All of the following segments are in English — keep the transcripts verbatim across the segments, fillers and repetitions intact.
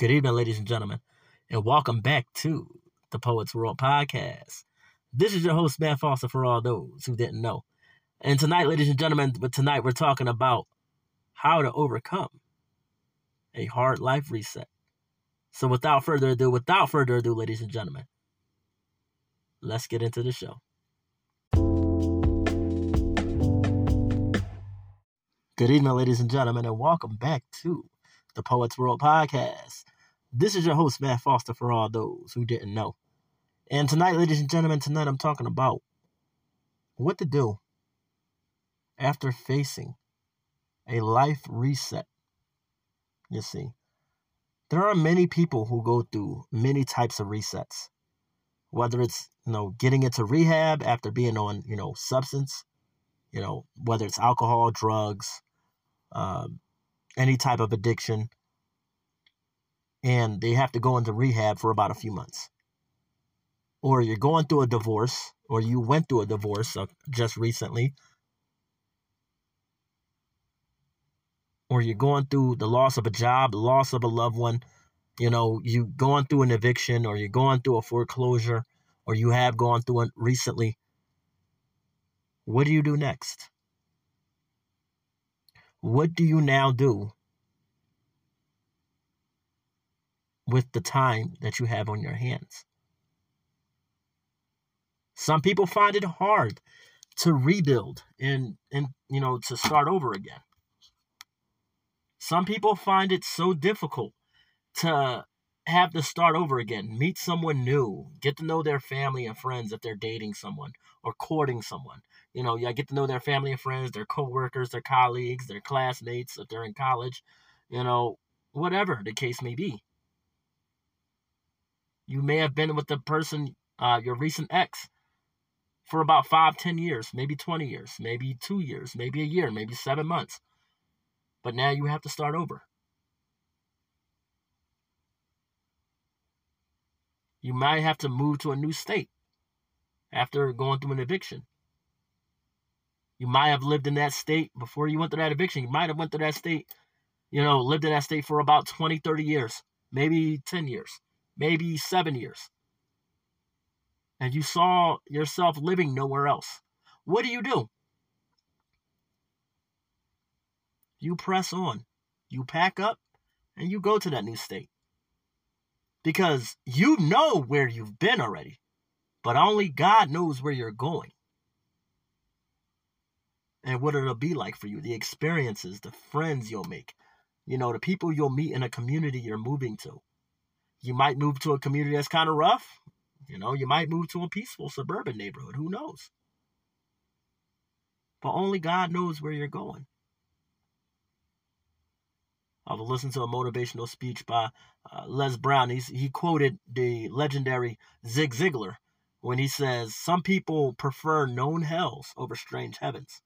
Good evening, ladies and gentlemen, and welcome back to the Poets World Podcast. This is your host, Matt Foster, for all those who didn't know. And tonight, ladies and gentlemen, but tonight we're talking about how to overcome a hard life reset. So without further ado, without further ado, ladies and gentlemen, let's get into the show. Good evening, ladies and gentlemen, and welcome back to the Poets World Podcast. This is your host, Matt Foster, for all those who didn't know. And tonight, ladies and gentlemen, tonight I'm talking about what to do after facing a life reset. You see, there are many people who go through many types of resets, whether it's, you know, getting into rehab after being on, you know, substance, you know, whether it's alcohol, drugs, um, any type of addiction, and they have to go into rehab for about a few months. Or you're going through a divorce, or you went through a divorce just recently, or you're going through the loss of a job, loss of a loved one, you know, you going through an eviction, or you're going through a foreclosure, or you have gone through it recently. What do you do next? What do you now do with the time that you have on your hands? Some people find it hard to rebuild and, and you know, to start over again. Some people find it so difficult to have to start over again, meet someone new, get to know their family and friends if they're dating someone or courting someone. You know, yeah, get to know their family and friends, their coworkers, their colleagues, their classmates if they're in college, you know, whatever the case may be. You may have been with the person, uh, your recent ex, for about five, ten years, maybe twenty years, maybe two years, maybe a year, maybe seven months. But now you have to start over. You might have to move to a new state after going through an eviction. You might have lived in that state before you went through that eviction. You might have went through that state, you know, lived in that state for about twenty, thirty years, maybe ten years, maybe seven years. And you saw yourself living nowhere else. What do you do? You press on, you pack up, and you go to that new state. Because you know where you've been already, but only God knows where you're going and what it'll be like for you, the experiences, the friends you'll make, you know, the people you'll meet in a community you're moving to. You might move to a community that's kind of rough. You know, you might move to a peaceful suburban neighborhood. Who knows? But only God knows where you're going. I've listened to a motivational speech by uh, Les Brown. He's, he quoted the legendary Zig Ziglar when he says, "Some people prefer known hells over strange heavens."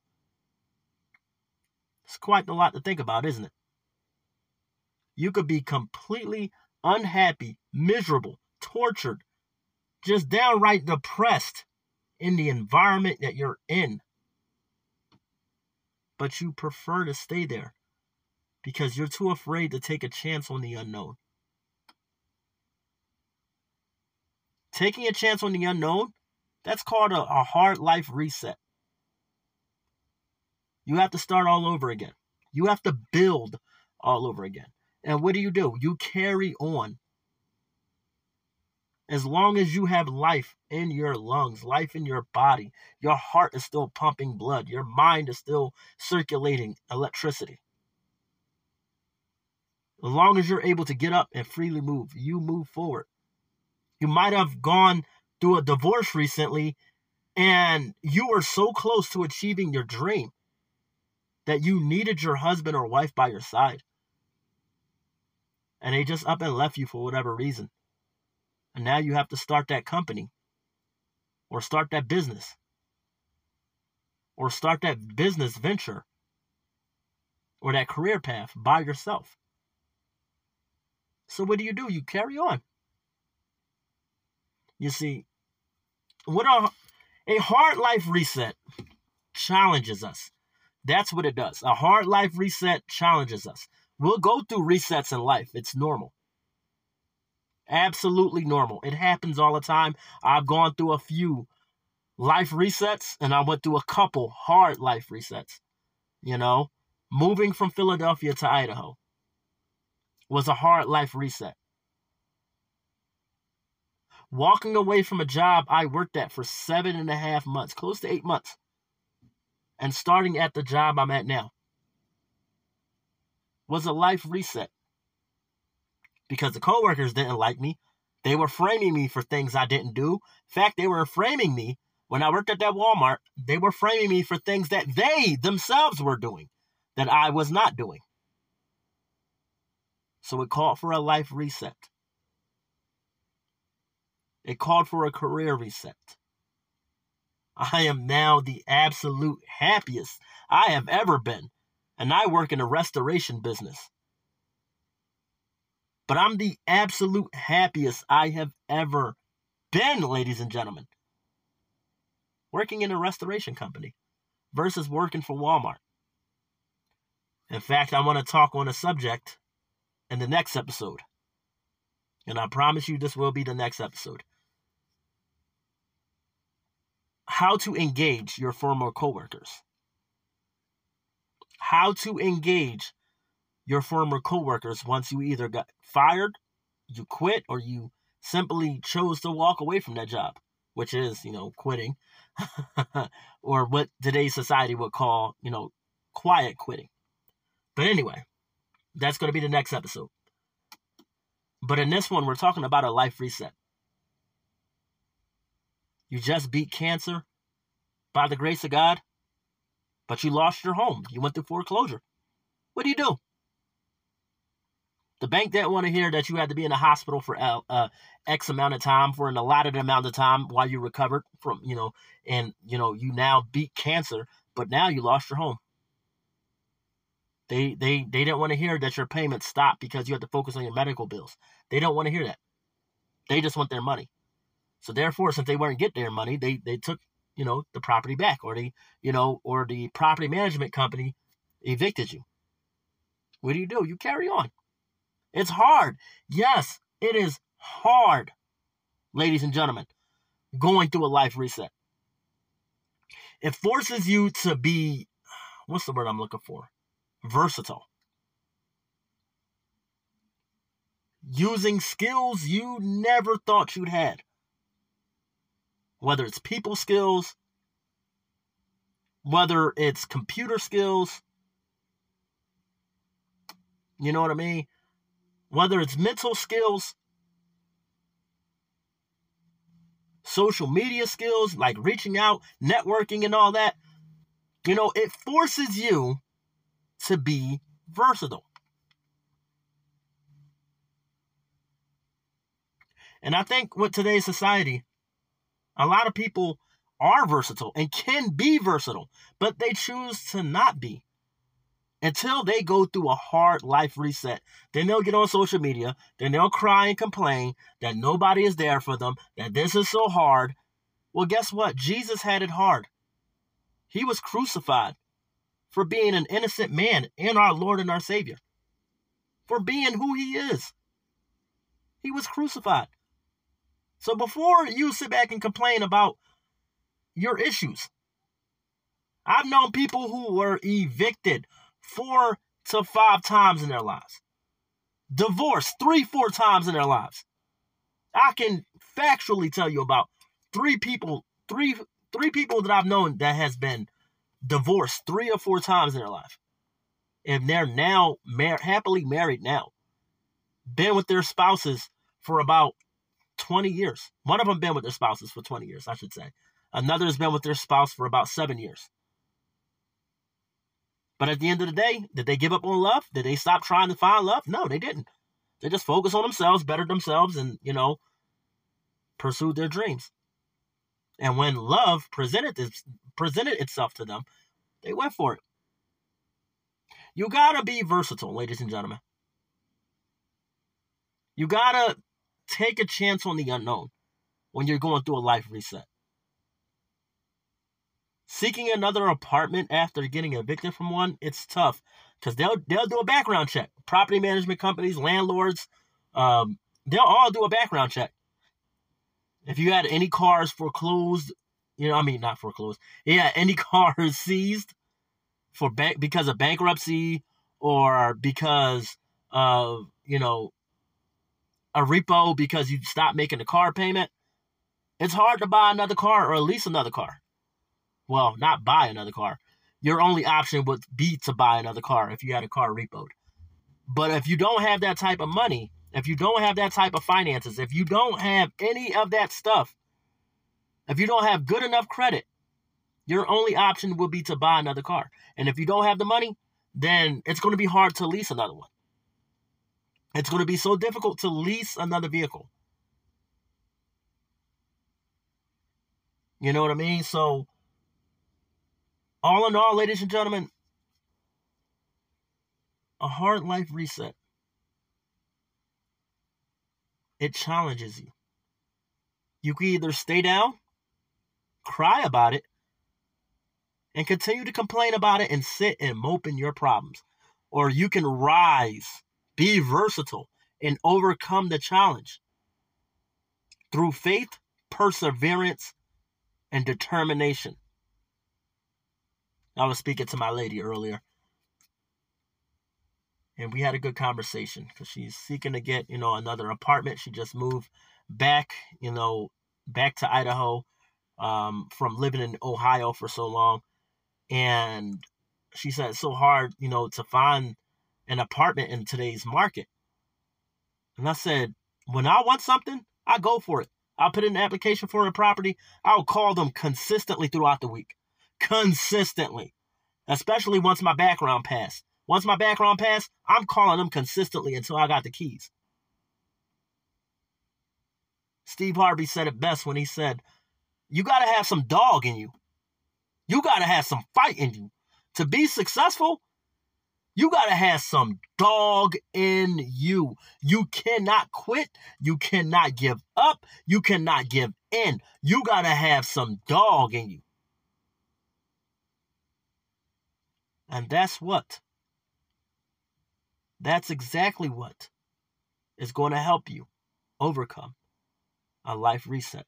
It's quite a lot to think about, isn't it? You could be completely unhappy, miserable, tortured, just downright depressed in the environment that you're in. But you prefer to stay there, because you're too afraid to take a chance on the unknown. Taking a chance on the unknown, that's called a, a hard life reset. You have to start all over again. You have to build all over again. And what do you do? You carry on. As long as you have life in your lungs, life in your body, your heart is still pumping blood, your mind is still circulating electricity. As long as you're able to get up and freely move, you move forward. You might have gone through a divorce recently and you were so close to achieving your dream that you needed your husband or wife by your side. And they just up and left you for whatever reason. And now you have to start that company or start that business or start that business venture or that career path by yourself. So what do you do? You carry on. You see, what a, a hard life reset challenges us. That's what it does. A hard life reset challenges us. We'll go through resets in life. It's normal. Absolutely normal. It happens all the time. I've gone through a few life resets, and I went through a couple hard life resets. You know, moving from Philadelphia to Idaho was a hard life reset. Walking away from a job I worked at for seven and a half months, close to eight months, and starting at the job I'm at now was a life reset. Because the coworkers didn't like me. They were framing me for things I didn't do. In fact, they were framing me when I worked at that Walmart. They were framing me for things that they themselves were doing that I was not doing. So it called for a life reset. It called for a career reset. I am now the absolute happiest I have ever been. And I work in a restoration business. But I'm the absolute happiest I have ever been, ladies and gentlemen. Working in a restoration company versus working for Walmart. In fact, I want to talk on a subject in the next episode. And I promise you this will be the next episode. How to engage your former coworkers. How to engage your former coworkers once you either got fired, you quit, or you simply chose to walk away from that job, which is, you know, quitting, or what today's society would call, you know, quiet quitting. But anyway, that's going to be the next episode. But in this one, we're talking about a life reset. You just beat cancer by the grace of God, but you lost your home. You went through foreclosure. What do you do? The bank didn't want to hear that you had to be in the hospital for uh, X amount of time, for an allotted amount of time while you recovered from, you know, and, you know, you now beat cancer, but now you lost your home. They, they, they didn't want to hear that your payments stopped because you had to focus on your medical bills. They don't want to hear that. They just want their money. So therefore, since they weren't getting their money, they they took, you know, the property back, or the, you know, or the property management company evicted you. What do you do? You carry on. It's hard. Yes, it is hard, ladies and gentlemen, going through a life reset. It forces you to be, what's the word I'm looking for? Versatile. Using skills you never thought you'd had. Whether it's people skills, whether it's computer skills, you know what I mean? Whether it's mental skills, social media skills, like reaching out, networking and all that, you know, it forces you to be versatile. And I think with today's society, a lot of people are versatile and can be versatile, but they choose to not be until they go through a hard life reset. Then they'll get on social media. Then they'll cry and complain that nobody is there for them, that this is so hard. Well, guess what? Jesus had it hard. He was crucified for being an innocent man and our Lord and our Savior, for being who he is. He was crucified. So before you sit back and complain about your issues, I've known people who were evicted four to five times in their lives. Divorced three, four times in their lives. I can factually tell you about three people, three, three people that I've known that has been divorced three or four times in their life. And they're now mar- happily married now. Been with their spouses for about twenty years. One of them been with their spouses for twenty years, I should say. Another has been with their spouse for about seven years. But at the end of the day, did they give up on love? Did they stop trying to find love? No, they didn't. They just focused on themselves, bettered themselves, and, you know, pursued their dreams. And when love presented this, presented itself to them, they went for it. You gotta be versatile, ladies and gentlemen. You gotta take a chance on the unknown when you're going through a life reset. Seeking another apartment after getting evicted from one, it's tough because they'll, they'll do a background check. Property management companies, landlords, um, they'll all do a background check. If you had any cars foreclosed, you know, I mean, not foreclosed. Yeah, any cars seized for bank because of bankruptcy or because of, you know, a repo because you stopped making the car payment, it's hard to buy another car or lease another car. Well, not buy another car. Your only option would be to buy another car if you had a car repoed. But if you don't have that type of money, if you don't have that type of finances, if you don't have any of that stuff, if you don't have good enough credit, your only option would be to buy another car. And if you don't have the money, then it's going to be hard to lease another one. It's going to be so difficult to lease another vehicle. You know what I mean? So, all in all, ladies and gentlemen, a hard life reset. It challenges you. You can either stay down, cry about it, and continue to complain about it and sit and mope in your problems. Or you can rise, be versatile, and overcome the challenge through faith, perseverance, and determination. I was speaking to my lady earlier, and we had a good conversation because she's seeking to get, you know, another apartment. She just moved back, you know, back to Idaho um, from living in Ohio for so long. And she said it's so hard, you know, to find an apartment in today's market. And I said, when I want something, I go for it. I'll put in an application for a property. I'll call them consistently throughout the week. Consistently, especially once my background passed. Once my background passed, I'm calling them consistently until I got the keys. Steve Harvey said it best when he said, you got to have some dog in you. You got to have some fight in you. To be successful, you got to have some dog in you. You cannot quit. You cannot give up. You cannot give in. You got to have some dog in you. And that's what, that's exactly what is going to help you overcome a life reset.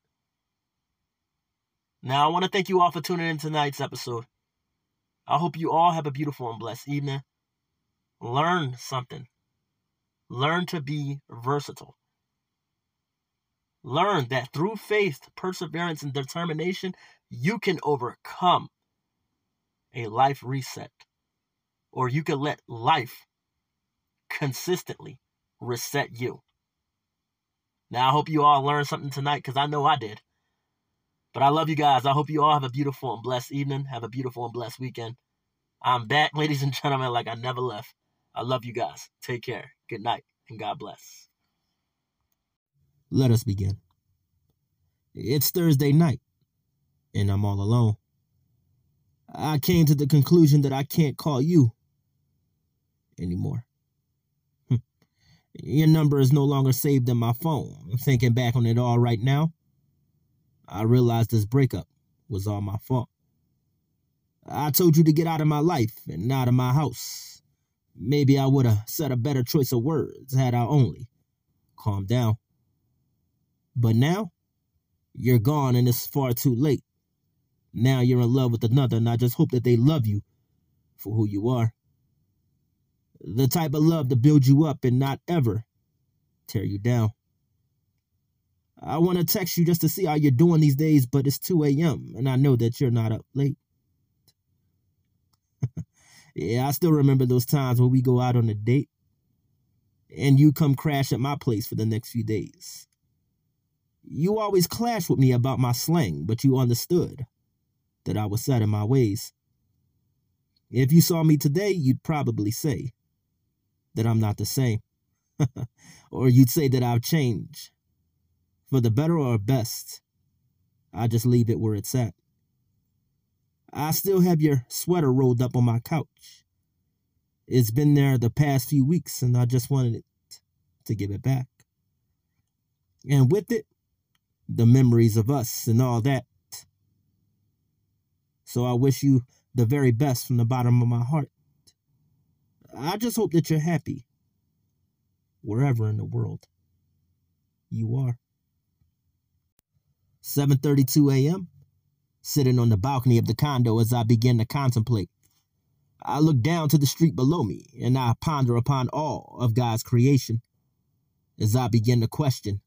Now, I want to thank you all for tuning in tonight's episode. I hope you all have a beautiful and blessed evening. Learn something. Learn to be versatile. Learn that through faith, perseverance, and determination, you can overcome a life reset. Or you can let life consistently reset you. Now, I hope you all learned something tonight because I know I did. But I love you guys. I hope you all have a beautiful and blessed evening. Have a beautiful and blessed weekend. I'm back, ladies and gentlemen, like I never left. I love you guys. Take care. Good night and God bless. Let us begin. It's Thursday night and I'm all alone. I came to the conclusion that I can't call you anymore. Your number is no longer saved in my phone. Thinking back on it all right now, I realized this breakup was all my fault. I told you to get out of my life and out of my house. Maybe I would have said a better choice of words had I only calmed down. But now, you're gone and it's far too late. Now you're in love with another, and I just hope that they love you for who you are. The type of love to build you up and not ever tear you down. I want to text you just to see how you're doing these days, but it's two a.m., and I know that you're not up late. Yeah, I still remember those times when we go out on a date, and you come crash at my place for the next few days. You always clashed with me about my slang, but you understood that I was set in my ways. If you saw me today, you'd probably say that I'm not the same. Or you'd say that I've changed. For the better or best, I just leave it where it's at. I still have your sweater rolled up on my couch. It's been there the past few weeks, and I just wanted it to give it back. And with it, the memories of us and all that. So I wish you the very best from the bottom of my heart. I just hope that you're happy wherever in the world you are. seven thirty-two a m, sitting on the balcony of the condo as I begin to contemplate. I look down to the street below me, and I ponder upon all of God's creation. As I begin to question,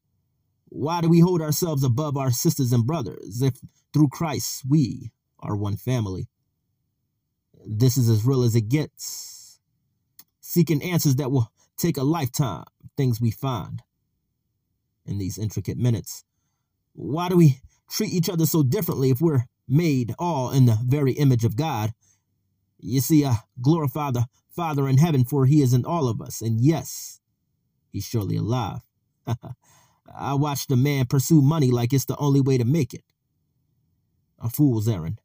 why do we hold ourselves above our sisters and brothers if through Christ we are one family? This is as real as it gets. Seeking answers that will take a lifetime, things we find in these intricate minutes. Why do we treat each other so differently if we're made all in the very image of God? You see, I glorify the Father in heaven, for he is in all of us, and yes, he's surely alive. I watched a man pursue money like it's the only way to make it. A fool's errand,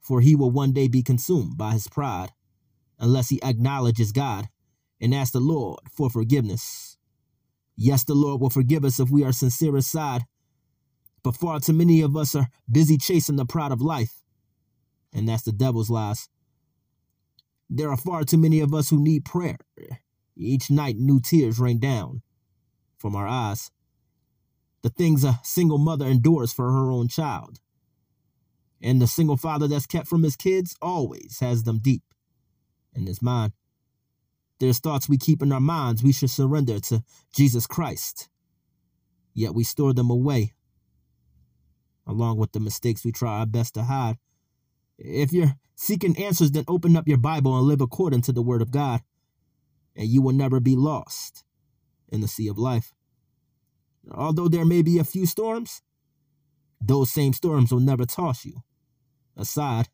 for he will one day be consumed by his pride unless he acknowledges God and asks the Lord for forgiveness. Yes, the Lord will forgive us if we are sincere inside, but far too many of us are busy chasing the pride of life, and that's the devil's lies. There are far too many of us who need prayer. Each night, new tears rain down from our eyes. The things a single mother endures for her own child. And the single father that's kept from his kids always has them deep in his mind. There's thoughts we keep in our minds we should surrender to Jesus Christ. Yet we store them away, along with the mistakes we try our best to hide. If you're seeking answers, then open up your Bible and live according to the Word of God, and you will never be lost in the sea of life. Although there may be a few storms, those same storms will never toss you aside,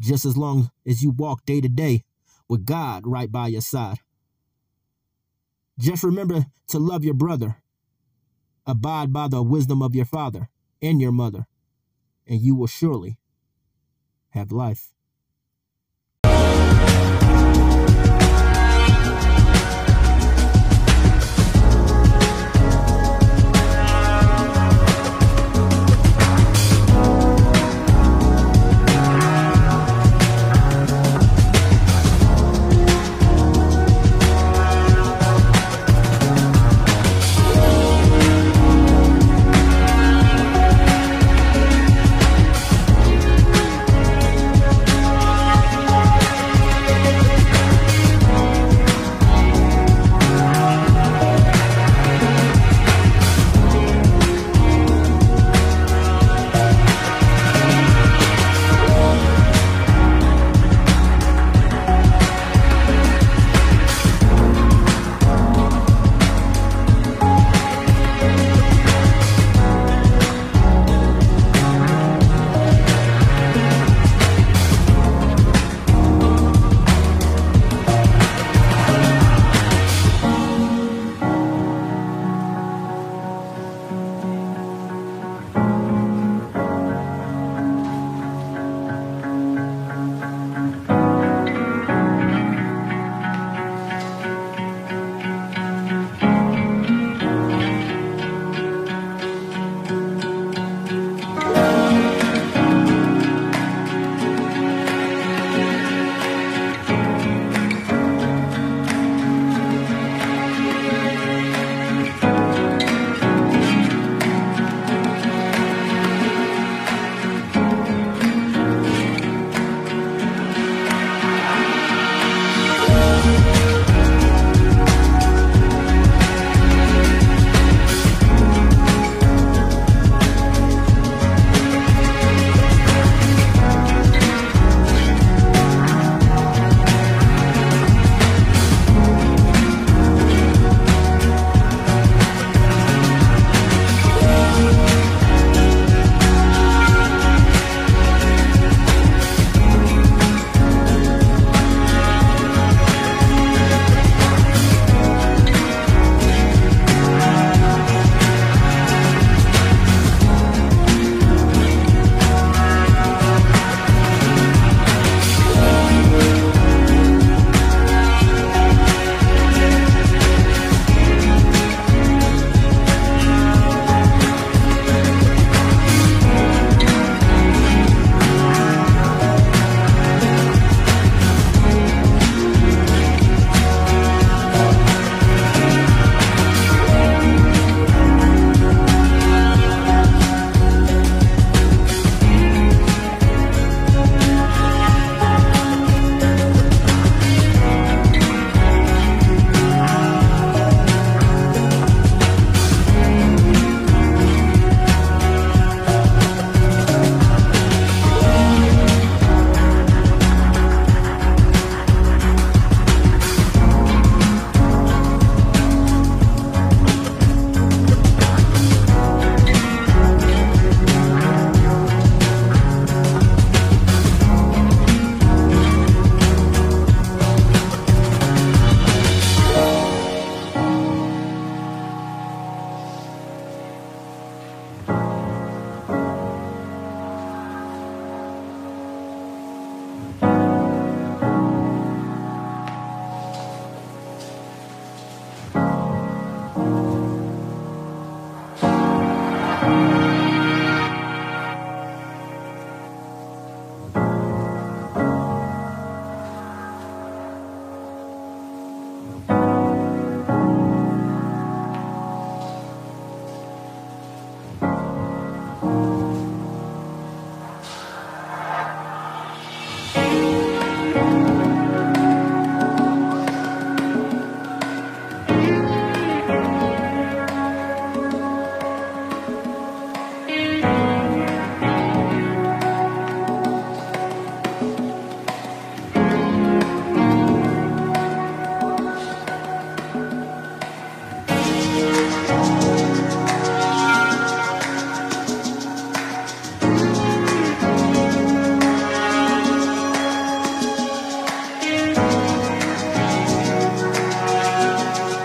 just as long as you walk day to day with God right by your side. Just remember to love your brother, abide by the wisdom of your father and your mother, and you will surely have life.